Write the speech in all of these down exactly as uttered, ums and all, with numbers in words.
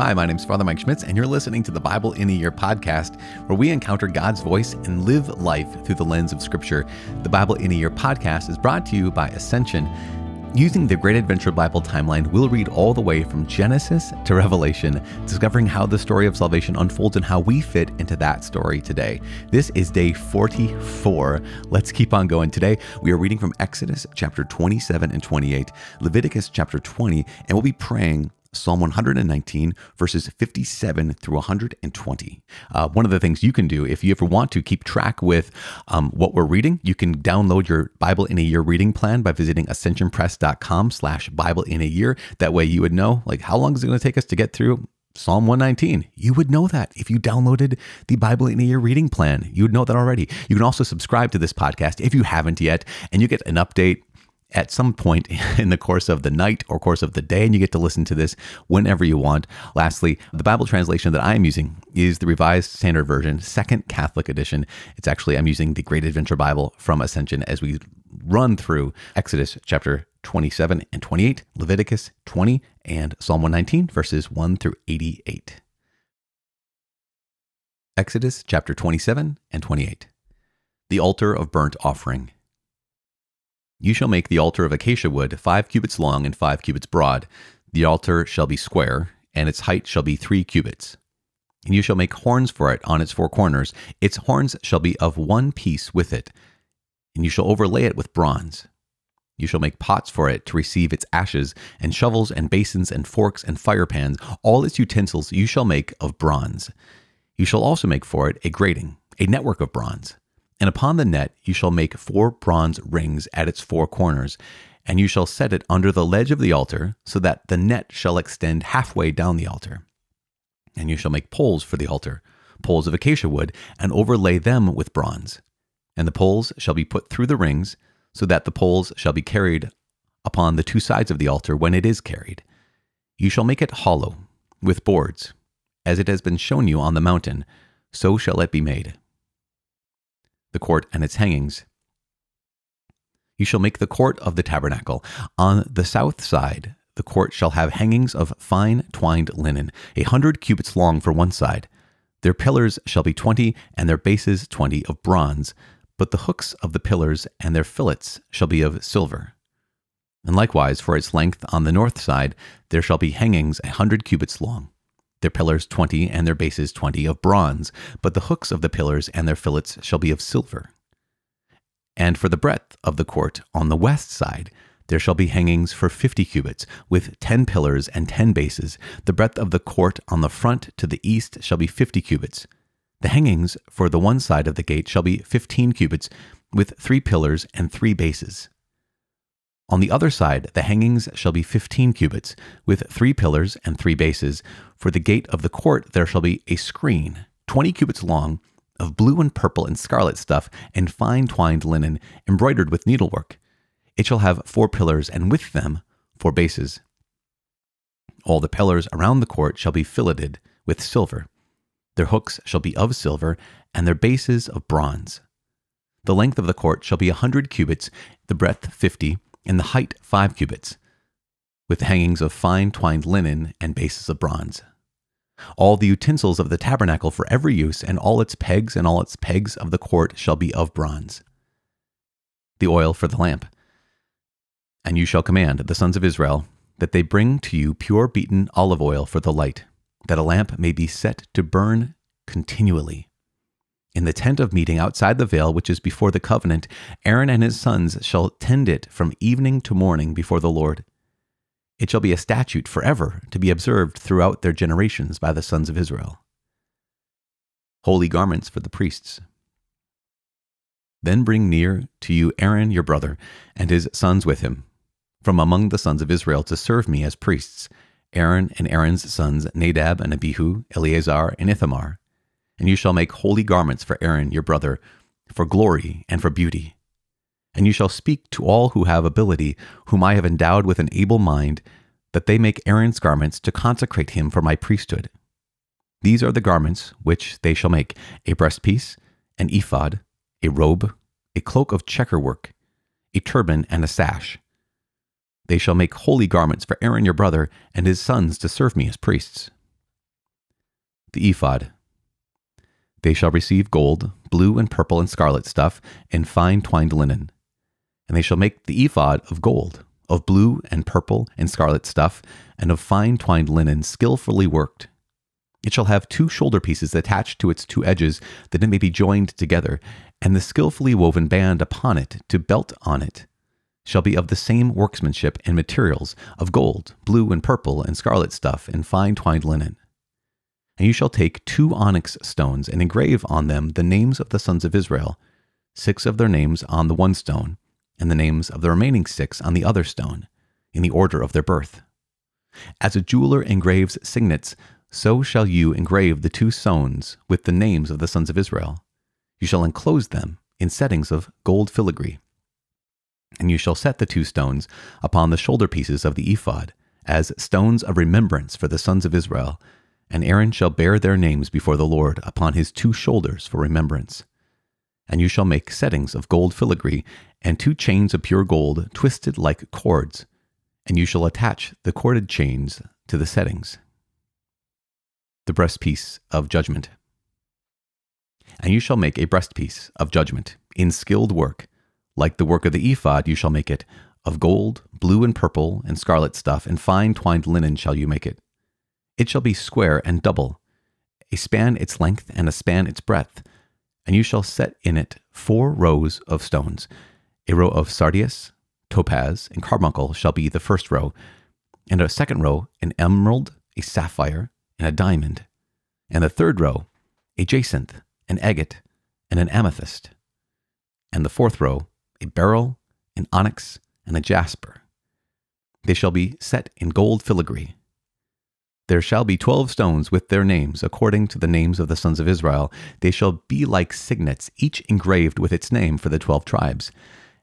Hi, my name's Father Mike Schmitz, and you're listening to the Bible in a Year podcast, where we encounter God's voice and live life through the lens of Scripture. The Bible in a Year podcast is brought to you by Ascension. Using the Great Adventure Bible timeline, we'll read all the way from Genesis to Revelation, discovering how the story of salvation unfolds and how we fit into that story today. This is day forty-four. Let's keep on going. Today, we are reading from Exodus chapter twenty-seven and twenty-eight, Leviticus chapter twenty, and we'll be praying Psalm one nineteen, verses fifty-seven through one hundred twenty. Uh, one of the things you can do, if you ever want to keep track with um, what we're reading, you can download your Bible in a Year reading plan by visiting ascensionpress.com slash Bible in a Year. That way you would know, like, how long is it going to take us to get through Psalm one nineteen. You would know that if you downloaded the Bible in a Year reading plan. You would know that already. You can also subscribe to this podcast if you haven't yet, and you get an update at some point in the course of the night or course of the day, and you get to listen to this whenever you want. Lastly, the Bible translation that I'm using is the Revised Standard Version, Second Catholic Edition. It's actually, I'm using the Great Adventure Bible from Ascension as we run through Exodus chapter twenty-seven and twenty-eight, Leviticus twenty, and Psalm one nineteen, verses one through eighty-eight. Exodus chapter twenty-seven and twenty-eight. The Altar of Burnt Offering. You shall make the altar of acacia wood five cubits long and five cubits broad. The altar shall be square, and its height shall be three cubits. And you shall make horns for it on its four corners. Its horns shall be of one piece with it, and you shall overlay it with bronze. You shall make pots for it to receive its ashes, and shovels and basins and forks and fire pans. All its utensils you shall make of bronze. You shall also make for it a grating, a network of bronze. And upon the net you shall make four bronze rings at its four corners, and you shall set it under the ledge of the altar, so that the net shall extend halfway down the altar. And you shall make poles for the altar, poles of acacia wood, and overlay them with bronze. And the poles shall be put through the rings, so that the poles shall be carried upon the two sides of the altar when it is carried. You shall make it hollow, with boards, as it has been shown you on the mountain, so shall it be made. The court and its hangings. You shall make the court of the tabernacle. On the south side, the court shall have hangings of fine twined linen, a hundred cubits long for one side. Their pillars shall be twenty, and their bases twenty of bronze, but the hooks of the pillars and their fillets shall be of silver. And likewise, for its length on the north side, there shall be hangings a hundred cubits long. Their pillars twenty, and their bases twenty of bronze, but the hooks of the pillars and their fillets shall be of silver. And for the breadth of the court on the west side, there shall be hangings for fifty cubits, with ten pillars and ten bases. The breadth of the court on the front to the east shall be fifty cubits. The hangings for the one side of the gate shall be fifteen cubits, with three pillars and three bases. On the other side, the hangings shall be fifteen cubits, with three pillars and three bases. For the gate of the court there shall be a screen, twenty cubits long, of blue and purple and scarlet stuff, and fine twined linen, embroidered with needlework. It shall have four pillars, and with them four bases. All the pillars around the court shall be filleted with silver. Their hooks shall be of silver, and their bases of bronze. The length of the court shall be a hundred cubits, the breadth fifty, and the height five cubits, with hangings of fine twined linen and bases of bronze. All the utensils of the tabernacle for every use, and all its pegs and all its pegs of the court shall be of bronze. The oil for the lamp. And you shall command the sons of Israel that they bring to you pure beaten olive oil for the light, that a lamp may be set to burn continually. In the tent of meeting outside the veil, which is before the covenant, Aaron and his sons shall tend it from evening to morning before the Lord. It shall be a statute forever to be observed throughout their generations by the sons of Israel. Holy garments for the priests. Then bring near to you Aaron your brother, and his sons with him, from among the sons of Israel to serve me as priests, Aaron and Aaron's sons Nadab and Abihu, Eleazar and Ithamar. And you shall make holy garments for Aaron your brother, for glory and for beauty. And you shall speak to all who have ability, whom I have endowed with an able mind, that they make Aaron's garments to consecrate him for my priesthood. These are the garments which they shall make: a breastpiece, an ephod, a robe, a cloak of checkerwork, a turban, and a sash. They shall make holy garments for Aaron your brother and his sons to serve me as priests. The ephod. They shall receive gold, blue and purple and scarlet stuff, and fine twined linen. And they shall make the ephod of gold, of blue and purple and scarlet stuff, and of fine twined linen skillfully worked. It shall have two shoulder pieces attached to its two edges, that it may be joined together, and the skillfully woven band upon it to belt on it shall be of the same workmanship and materials of gold, blue and purple and scarlet stuff, and fine twined linen. And you shall take two onyx stones and engrave on them the names of the sons of Israel, six of their names on the one stone, and the names of the remaining six on the other stone, in the order of their birth. As a jeweler engraves signets, so shall you engrave the two stones with the names of the sons of Israel. You shall enclose them in settings of gold filigree. And you shall set the two stones upon the shoulder pieces of the ephod, as stones of remembrance for the sons of Israel, and Aaron shall bear their names before the Lord upon his two shoulders for remembrance. And you shall make settings of gold filigree, and two chains of pure gold twisted like cords, and you shall attach the corded chains to the settings. The breastpiece of judgment. And you shall make a breastpiece of judgment, in skilled work. Like the work of the ephod you shall make it, of gold, blue and purple, and scarlet stuff, and fine twined linen shall you make it. It shall be square and double, a span its length and a span its breadth, and you shall set in it four rows of stones. A row of sardius, topaz, and carbuncle shall be the first row, and a second row an emerald, a sapphire, and a diamond, and the third row a jacinth, an agate, and an amethyst, and the fourth row a beryl, an onyx, and a jasper. They shall be set in gold filigree. There shall be twelve stones with their names, according to the names of the sons of Israel. They shall be like signets, each engraved with its name for the twelve tribes.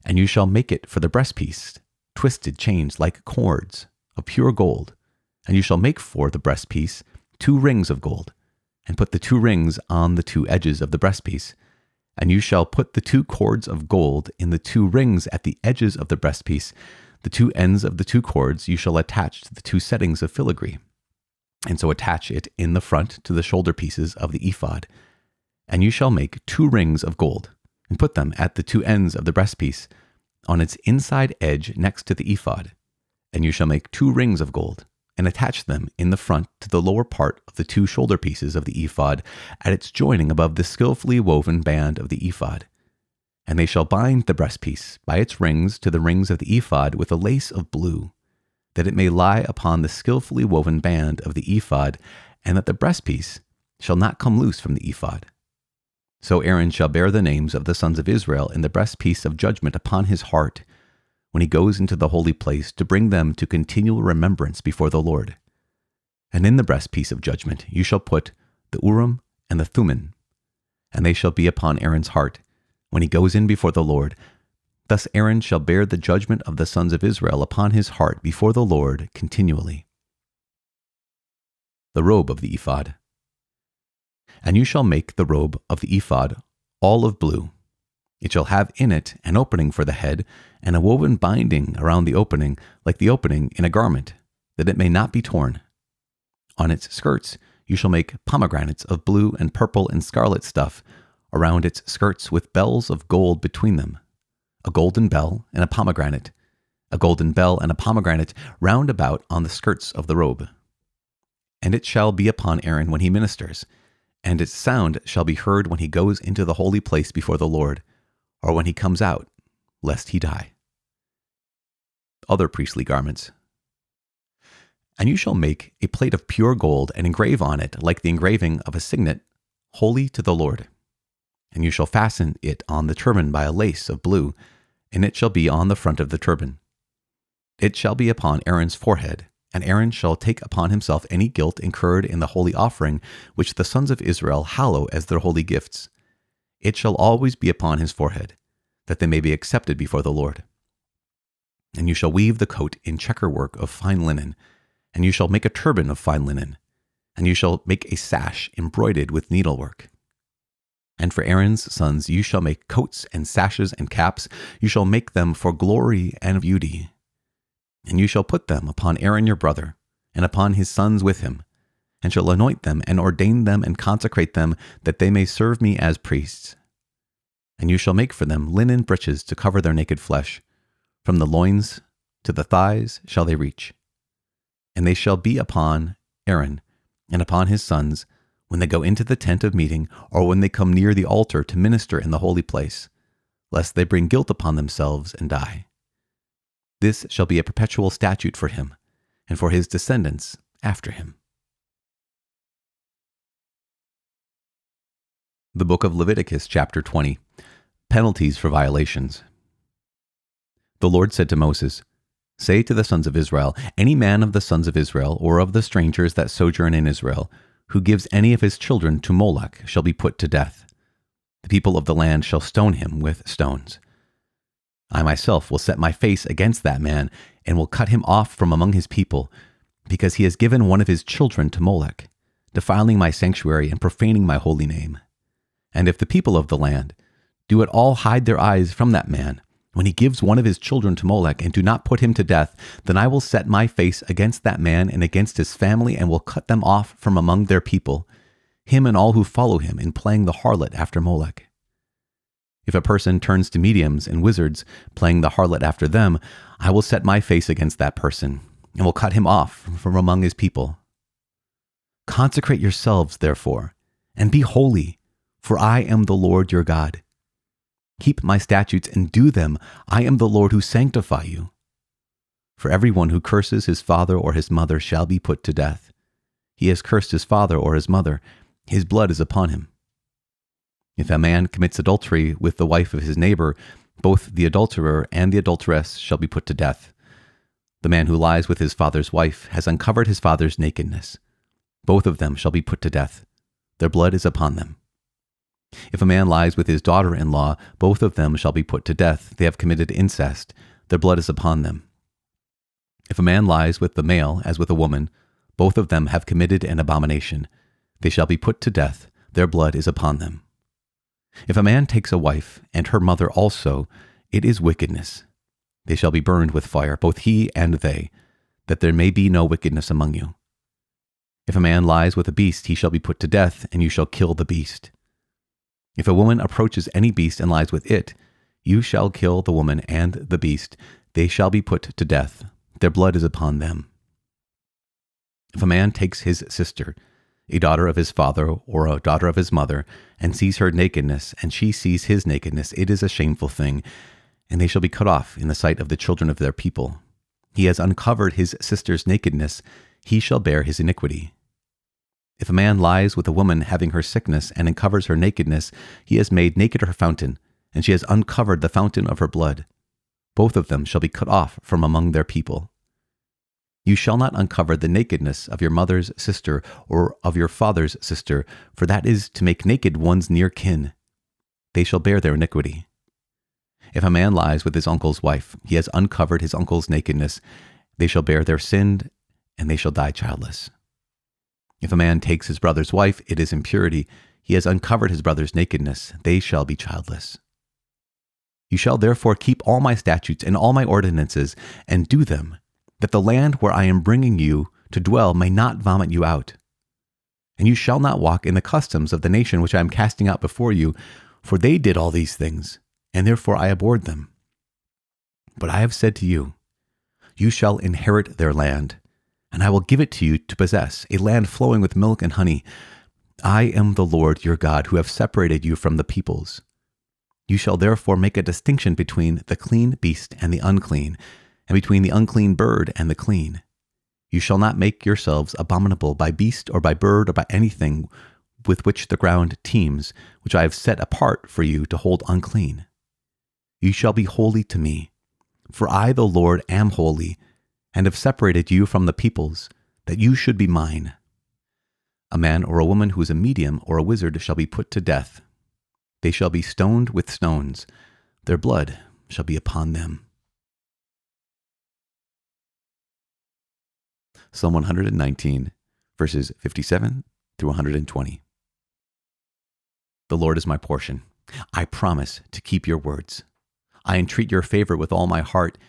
And you shall make it for the breastpiece, twisted chains like cords of pure gold. And you shall make for the breastpiece two rings of gold, and put the two rings on the two edges of the breastpiece. And you shall put the two cords of gold in the two rings at the edges of the breastpiece. The two ends of the two cords you shall attach to the two settings of filigree. And so attach it in the front to the shoulder pieces of the ephod. And you shall make two rings of gold, and put them at the two ends of the breastpiece, on its inside edge next to the ephod. And you shall make two rings of gold, and attach them in the front to the lower part of the two shoulder pieces of the ephod, at its joining above the skillfully woven band of the ephod. And they shall bind the breastpiece by its rings to the rings of the ephod with a lace of blue, that it may lie upon the skillfully woven band of the ephod, and that the breastpiece shall not come loose from the ephod. So Aaron shall bear the names of the sons of Israel in the breastpiece of judgment upon his heart, when he goes into the holy place to bring them to continual remembrance before the Lord. And in the breastpiece of judgment you shall put the Urim and the Thummim, and they shall be upon Aaron's heart, when he goes in before the Lord. Thus Aaron shall bear the judgment of the sons of Israel upon his heart before the Lord continually. The robe of the ephod. And you shall make the robe of the ephod all of blue. It shall have in it an opening for the head, and a woven binding around the opening, like the opening in a garment, that it may not be torn. On its skirts you shall make pomegranates of blue and purple and scarlet stuff, around its skirts with bells of gold between them. A golden bell and a pomegranate, a golden bell and a pomegranate round about on the skirts of the robe. And it shall be upon Aaron when he ministers, and its sound shall be heard when he goes into the holy place before the Lord, or when he comes out, lest he die. Other priestly garments. And you shall make a plate of pure gold and engrave on it, like the engraving of a signet, holy to the Lord. And you shall fasten it on the turban by a lace of blue, and it shall be on the front of the turban. It shall be upon Aaron's forehead, and Aaron shall take upon himself any guilt incurred in the holy offering, which the sons of Israel hallow as their holy gifts. It shall always be upon his forehead, that they may be accepted before the Lord. And you shall weave the coat in checkerwork of fine linen, and you shall make a turban of fine linen, and you shall make a sash embroidered with needlework. And for Aaron's sons you shall make coats and sashes and caps. You shall make them for glory and beauty. And you shall put them upon Aaron your brother, and upon his sons with him. and shall anoint them, and ordain them, and consecrate them, that they may serve me as priests. And you shall make for them linen breeches to cover their naked flesh. From the loins to the thighs shall they reach. And they shall be upon Aaron and upon his sons when they go into the tent of meeting, or when they come near the altar to minister in the holy place, lest they bring guilt upon themselves and die. This shall be a perpetual statute for him, and for his descendants after him. The book of Leviticus, chapter twenty. Penalties for violations. The Lord said to Moses, "Say to the sons of Israel, any man of the sons of Israel, or of the strangers that sojourn in Israel, who gives any of his children to Molech shall be put to death. The people of the land shall stone him with stones. I myself will set my face against that man, and will cut him off from among his people, because he has given one of his children to Molech, defiling my sanctuary and profaning my holy name. And if the people of the land do at all hide their eyes from that man, when he gives one of his children to Molech, and do not put him to death, then I will set my face against that man and against his family, and will cut them off from among their people, him and all who follow him in playing the harlot after Molech. If a person turns to mediums and wizards, playing the harlot after them, I will set my face against that person, and will cut him off from among his people. Consecrate yourselves, therefore, and be holy, for I am the Lord your God. Keep my statutes and do them. I am the Lord who sanctify you. For everyone who curses his father or his mother shall be put to death. He has cursed his father or his mother. His blood is upon him. If a man commits adultery with the wife of his neighbor, both the adulterer and the adulteress shall be put to death. The man who lies with his father's wife has uncovered his father's nakedness. Both of them shall be put to death. Their blood is upon them. If a man lies with his daughter-in-law, both of them shall be put to death. They have committed incest. Their blood is upon them. If a man lies with the male as with a woman, both of them have committed an abomination. They shall be put to death. Their blood is upon them. If a man takes a wife, and her mother also, it is wickedness. They shall be burned with fire, both he and they, that there may be no wickedness among you. If a man lies with a beast, he shall be put to death, and you shall kill the beast. If a woman approaches any beast and lies with it, you shall kill the woman and the beast. They shall be put to death. Their blood is upon them. If a man takes his sister, a daughter of his father or a daughter of his mother, and sees her nakedness, and she sees his nakedness, it is a shameful thing, and they shall be cut off in the sight of the children of their people. He has uncovered his sister's nakedness. He shall bear his iniquity. If a man lies with a woman having her sickness and uncovers her nakedness, he has made naked her fountain, and she has uncovered the fountain of her blood. Both of them shall be cut off from among their people. You shall not uncover the nakedness of your mother's sister or of your father's sister, for that is to make naked one's near kin. They shall bear their iniquity. If a man lies with his uncle's wife, he has uncovered his uncle's nakedness. They shall bear their sin, and they shall die childless. If a man takes his brother's wife, it is impurity. He has uncovered his brother's nakedness. They shall be childless. You shall therefore keep all my statutes and all my ordinances, and do them, that the land where I am bringing you to dwell may not vomit you out. And you shall not walk in the customs of the nation which I am casting out before you, for they did all these things, and therefore I abhorred them. But I have said to you, you shall inherit their land, and I will give it to you to possess, a land flowing with milk and honey. I am the Lord your God, who have separated you from the peoples. You shall therefore make a distinction between the clean beast and the unclean, and between the unclean bird and the clean. You shall not make yourselves abominable by beast or by bird or by anything with which the ground teems, which I have set apart for you to hold unclean. You shall be holy to me, for I, the Lord, am holy, and have separated you from the peoples, that you should be mine. A man or a woman who is a medium or a wizard shall be put to death. They shall be stoned with stones. Their blood shall be upon them." Psalm one hundred nineteen, verses fifty-seven through one hundred twenty. The Lord is my portion. I promise to keep your words. I entreat your favor with all my heart.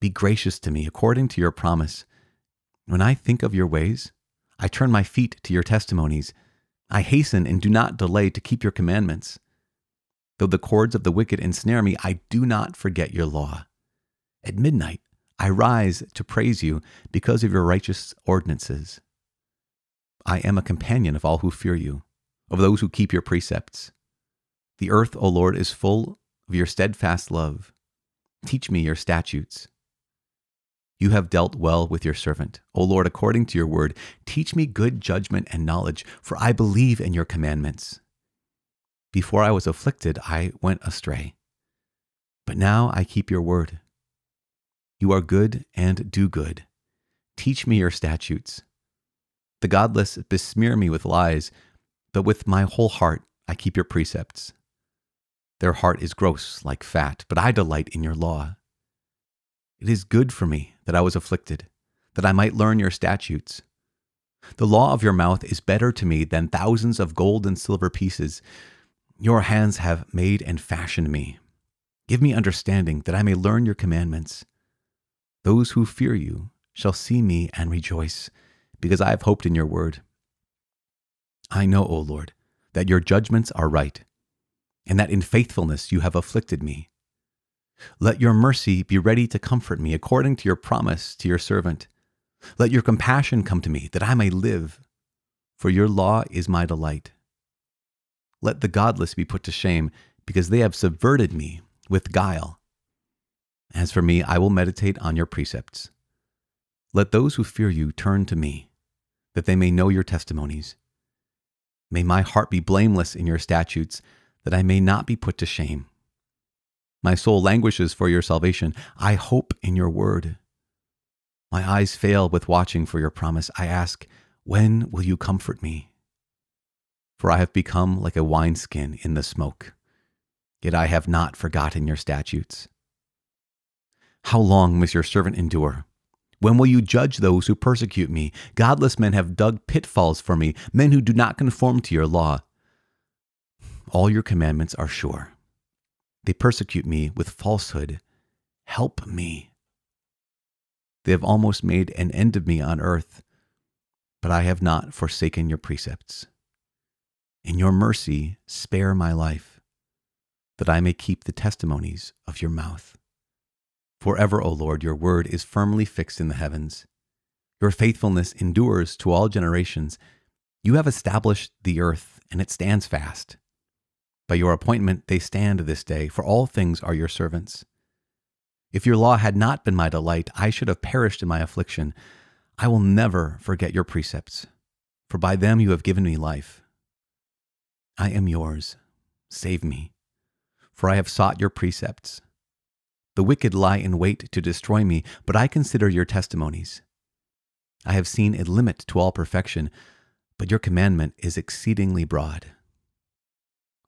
Be gracious to me according to your promise. When I think of your ways, I turn my feet to your testimonies. I hasten and do not delay to keep your commandments. Though the cords of the wicked ensnare me, I do not forget your law. At midnight, I rise to praise you because of your righteous ordinances. I am a companion of all who fear you, of those who keep your precepts. The earth, O Lord, is full of your steadfast love. Teach me your statutes. You have dealt well with your servant, O Lord, according to your word. Teach me good judgment and knowledge, for I believe in your commandments. Before I was afflicted, I went astray, but now I keep your word. You are good and do good. Teach me your statutes. The godless besmear me with lies, but with my whole heart I keep your precepts. Their heart is gross like fat, but I delight in your law. It is good for me that I was afflicted, that I might learn your statutes. The law of your mouth is better to me than thousands of gold and silver pieces. Your hands have made and fashioned me. Give me understanding that I may learn your commandments. Those who fear you shall see me and rejoice, because I have hoped in your word. I know, O Lord, that your judgments are right, and that in faithfulness you have afflicted me. Let your mercy be ready to comfort me according to your promise to your servant. Let your compassion come to me that I may live, for your law is my delight. Let the godless be put to shame, because they have subverted me with guile. As for me, I will meditate on your precepts. Let those who fear you turn to me, that they may know your testimonies. May my heart be blameless in your statutes, that I may not be put to shame. My soul languishes for your salvation. I hope in your word. My eyes fail with watching for your promise. I ask, when will you comfort me? For I have become like a wineskin in the smoke, yet I have not forgotten your statutes. How long must your servant endure? When will you judge those who persecute me? Godless men have dug pitfalls for me, men who do not conform to your law. All your commandments are sure. They persecute me with falsehood. Help me. They have almost made an end of me on earth, but I have not forsaken your precepts. In your mercy, spare my life, that I may keep the testimonies of your mouth. Forever, O Lord, your word is firmly fixed in the heavens. Your faithfulness endures to all generations. You have established the earth, and it stands fast. By your appointment they stand this day, for all things are your servants. If your law had not been my delight, I should have perished in my affliction. I will never forget your precepts, for by them you have given me life. I am yours. Save me, for I have sought your precepts. The wicked lie in wait to destroy me, but I consider your testimonies. I have seen a limit to all perfection, but your commandment is exceedingly broad.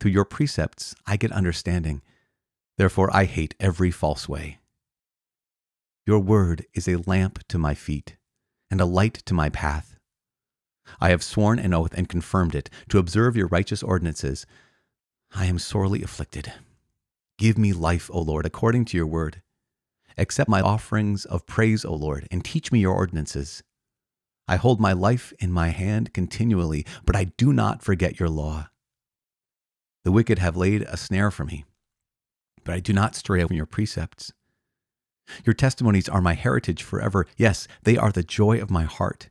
Through your precepts I get understanding, therefore I hate every false way. Your word is a lamp to my feet, and a light to my path. I have sworn an oath and confirmed it, to observe your righteous ordinances. I am sorely afflicted. Give me life, O Lord, according to your word. Accept my offerings of praise, O Lord, and teach me your ordinances. I hold my life in my hand continually, but I do not forget your law. The wicked have laid a snare for me, but I do not stray from your precepts. Your testimonies are my heritage forever. Yes, they are the joy of my heart.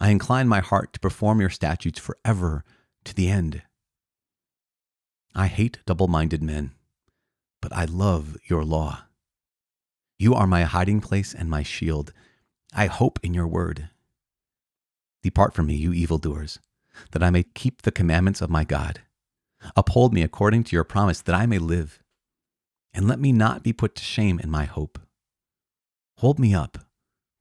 I incline my heart to perform your statutes forever to the end. I hate double-minded men, but I love your law. You are my hiding place and my shield. I hope in your word. Depart from me, you evildoers, that I may keep the commandments of my God. Uphold me according to your promise, that I may live. And let me not be put to shame in my hope. Hold me up,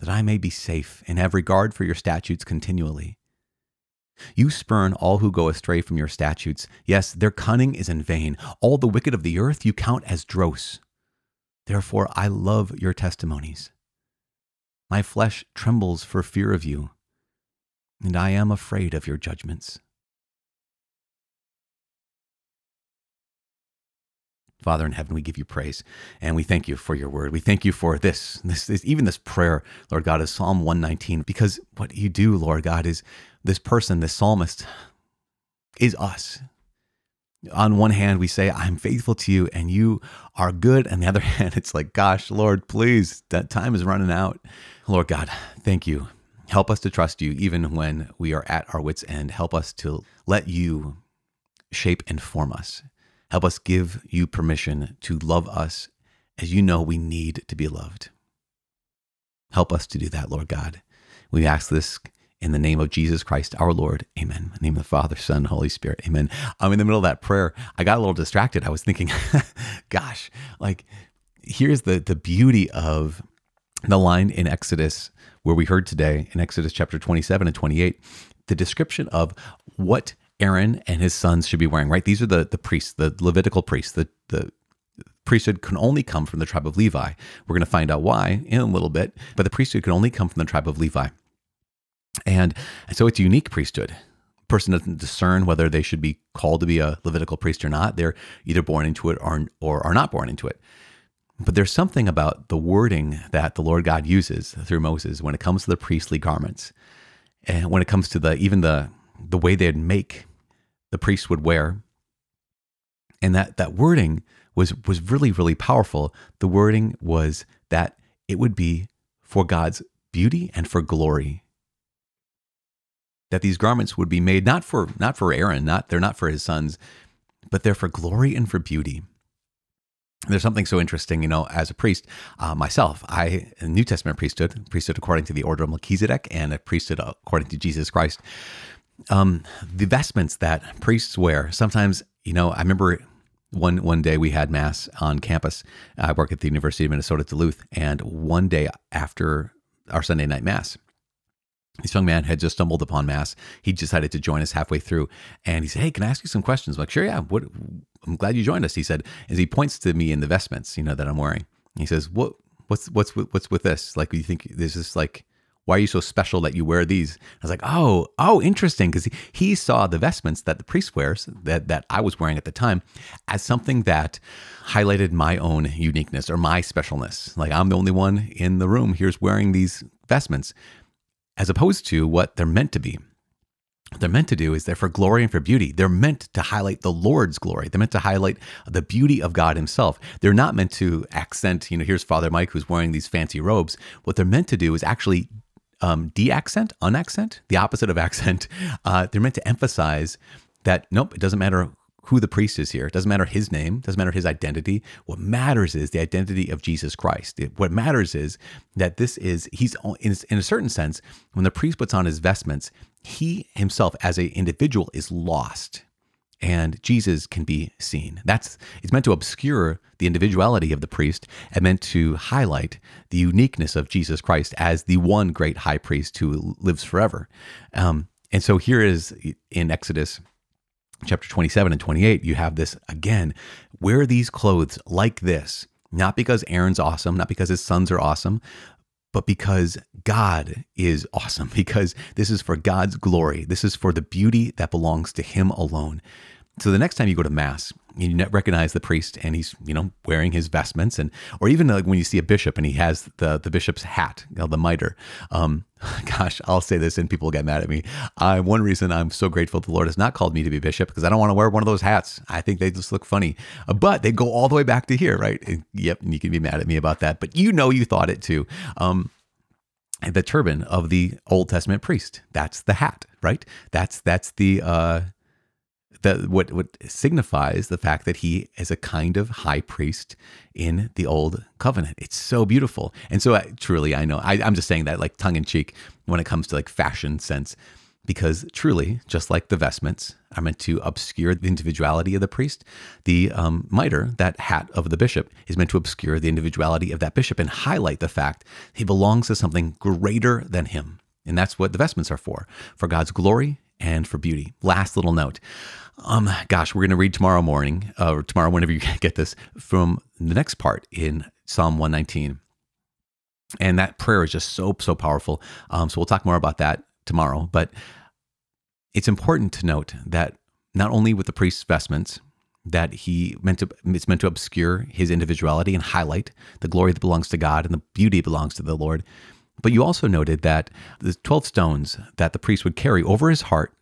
that I may be safe and have regard for your statutes continually. You spurn all who go astray from your statutes. Yes, their cunning is in vain. All the wicked of the earth you count as dross. Therefore, I love your testimonies. My flesh trembles for fear of you, and I am afraid of your judgments. Father in heaven, we give you praise, and we thank you for your word. We thank you for this, this, this even this prayer, Lord God, is Psalm one nineteen, because what you do, Lord God, is this person, this psalmist, is us. On one hand, we say, I'm faithful to you, and you are good. On the other hand, it's like, gosh, Lord, please, that time is running out. Lord God, thank you. Help us to trust you even when we are at our wits' end. Help us to let you shape and form us. Help us give you permission to love us as you know we need to be loved. Help us to do that, Lord God. We ask this in the name of Jesus Christ, our Lord. Amen. In the name of the Father, Son, Holy Spirit. Amen. I'm in the middle of that prayer. I got a little distracted. I was thinking, gosh, like here's the, the beauty of the line in Exodus where we heard today in Exodus chapter twenty-seven and twenty-eight, the description of what Aaron and his sons should be wearing, right? These are the, the priests, the Levitical priests. The, the priesthood can only come from the tribe of Levi. We're going to find out why in a little bit, but the priesthood can only come from the tribe of Levi. And so it's a unique priesthood. A person doesn't discern whether they should be called to be a Levitical priest or not. They're either born into it or, or are not born into it. But there's something about the wording that the Lord God uses through Moses when it comes to the priestly garments. And when it comes to the even the the way they'd make the priests would wear. And that, that wording was, was really, really powerful. The wording was that it would be for God's beauty and for glory. That these garments would be made not for not for Aaron, not they're not for his sons, but they're for glory and for beauty. There's something so interesting, you know, as a priest, uh, myself, I, a New Testament priesthood, priesthood according to the order of Melchizedek and a priesthood according to Jesus Christ. Um, the vestments that priests wear, sometimes, you know, I remember one, one day we had mass on campus. I work at the University of Minnesota, Duluth. And one day after our Sunday night mass, this young man had just stumbled upon mass. He decided to join us halfway through. And he said, hey, can I ask you some questions? I'm like, sure, yeah. What, I'm glad you joined us. He said, as he points to me in the vestments, you know, that I'm wearing, he says, what, what's, what's, what's with this? Like, you think this is like, why are you so special that you wear these? I was like, oh, oh, interesting. Because he, he saw the vestments that the priest wears, that, that I was wearing at the time, as something that highlighted my own uniqueness or my specialness. Like, I'm the only one in the room here's wearing these vestments, as opposed to what they're meant to be. What they're meant to do is they're for glory and for beauty. They're meant to highlight the Lord's glory. They're meant to highlight the beauty of God himself. They're not meant to accent, you know, here's Father Mike who's wearing these fancy robes. What they're meant to do is actually Um, de-accent, unaccent, the opposite of accent. Uh, they're meant to emphasize that, nope, it doesn't matter who the priest is here. It doesn't matter his name. It doesn't matter his identity. What matters is the identity of Jesus Christ. It, what matters is that this is, he's in, in a certain sense, when the priest puts on his vestments, he himself as an individual is lost and Jesus can be seen. That's, it's meant to obscure the individuality of the priest and meant to highlight the uniqueness of Jesus Christ as the one great high priest who lives forever. Um, and so here is in Exodus chapter twenty-seven and twenty-eight, you have this again, wear these clothes like this, not because Aaron's awesome, not because his sons are awesome, but because God is awesome, because this is for God's glory. This is for the beauty that belongs to him alone. So the next time you go to mass, you recognize the priest and he's, you know, wearing his vestments, and or even like when you see a bishop and he has the, the bishop's hat, you know, the mitre. Um, gosh, I'll say this and people will get mad at me. Uh, one reason I'm so grateful the Lord has not called me to be bishop, because I don't want to wear one of those hats. I think they just look funny, but they go all the way back to here, right? And, yep, and you can be mad at me about that, but you know you thought it too. Um, the turban of the Old Testament priest, that's the hat, right? That's that's the... Uh, That what, what signifies the fact that he is a kind of high priest in the old covenant. It's so beautiful. And so I, truly, I know, I, I'm just saying that like tongue in cheek when it comes to like fashion sense, because truly, just like the vestments are meant to obscure the individuality of the priest, the um, mitre, that hat of the bishop, is meant to obscure the individuality of that bishop and highlight the fact he belongs to something greater than him. And that's what the vestments are for, for God's glory and for beauty. Last little note. Um, gosh, we're going to read tomorrow morning, uh, or tomorrow whenever you get this, from the next part in Psalm one nineteen. And that prayer is just so, so powerful. Um, so we'll talk more about that tomorrow. But it's important to note that not only with the priest's vestments, that he meant to, it's meant to obscure his individuality and highlight the glory that belongs to God and the beauty that belongs to the Lord. But you also noted that the twelve stones that the priest would carry over his heart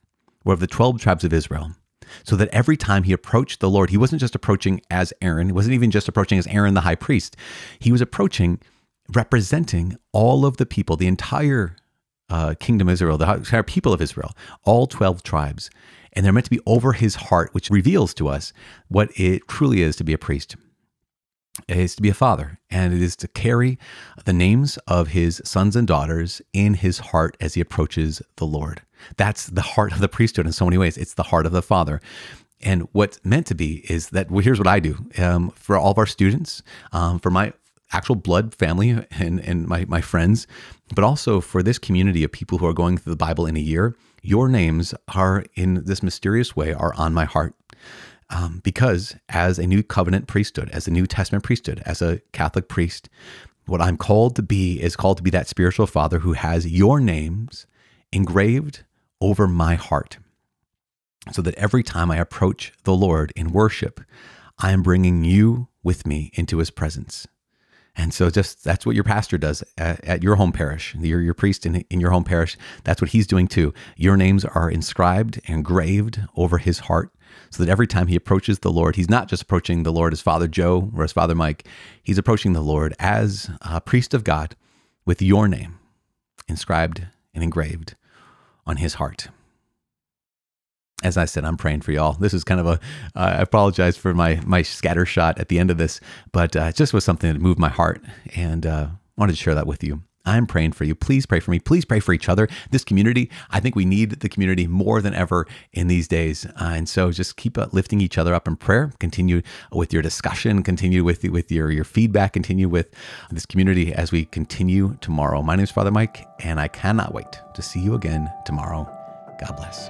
were of the twelve tribes of Israel, so that every time he approached the Lord, he wasn't just approaching as Aaron. He wasn't even just approaching as Aaron, the high priest. He was approaching representing all of the people, the entire uh, kingdom of Israel, the entire people of Israel, all twelve tribes. And they're meant to be over his heart, which reveals to us what it truly is to be a priest. It is to be a father, and it is to carry the names of his sons and daughters in his heart as he approaches the Lord. That's the heart of the priesthood in so many ways. It's the heart of the Father. And what's meant to be is that, well, here's what I do um, for all of our students, um, for my actual blood family and, and my, my friends, but also for this community of people who are going through the Bible in a year. Your names are, in this mysterious way, are on my heart. Um, because as a new covenant priesthood, as a New Testament priesthood, as a Catholic priest, what I'm called to be is called to be that spiritual father who has your names engraved over my heart, so that every time I approach the Lord in worship, I am bringing you with me into his presence. And so just that's what your pastor does at, at your home parish, your, your priest in, in your home parish. That's what he's doing too. Your names are inscribed and engraved over his heart, so that every time he approaches the Lord, he's not just approaching the Lord as Father Joe or as Father Mike. He's approaching the Lord as a priest of God with your name inscribed and engraved on his heart. As I said, I'm praying for y'all. This is kind of a, uh, I apologize for my my scattershot at the end of this, but uh, it just was something that moved my heart, and uh, wanted to share that with you. I'm praying for you. Please pray for me. Please pray for each other. This community, I think we need the community more than ever in these days. Uh, and so just keep uh, lifting each other up in prayer. Continue with your discussion. Continue with with your, your feedback. Continue with this community as we continue tomorrow. My name is Father Mike, and I cannot wait to see you again tomorrow. God bless.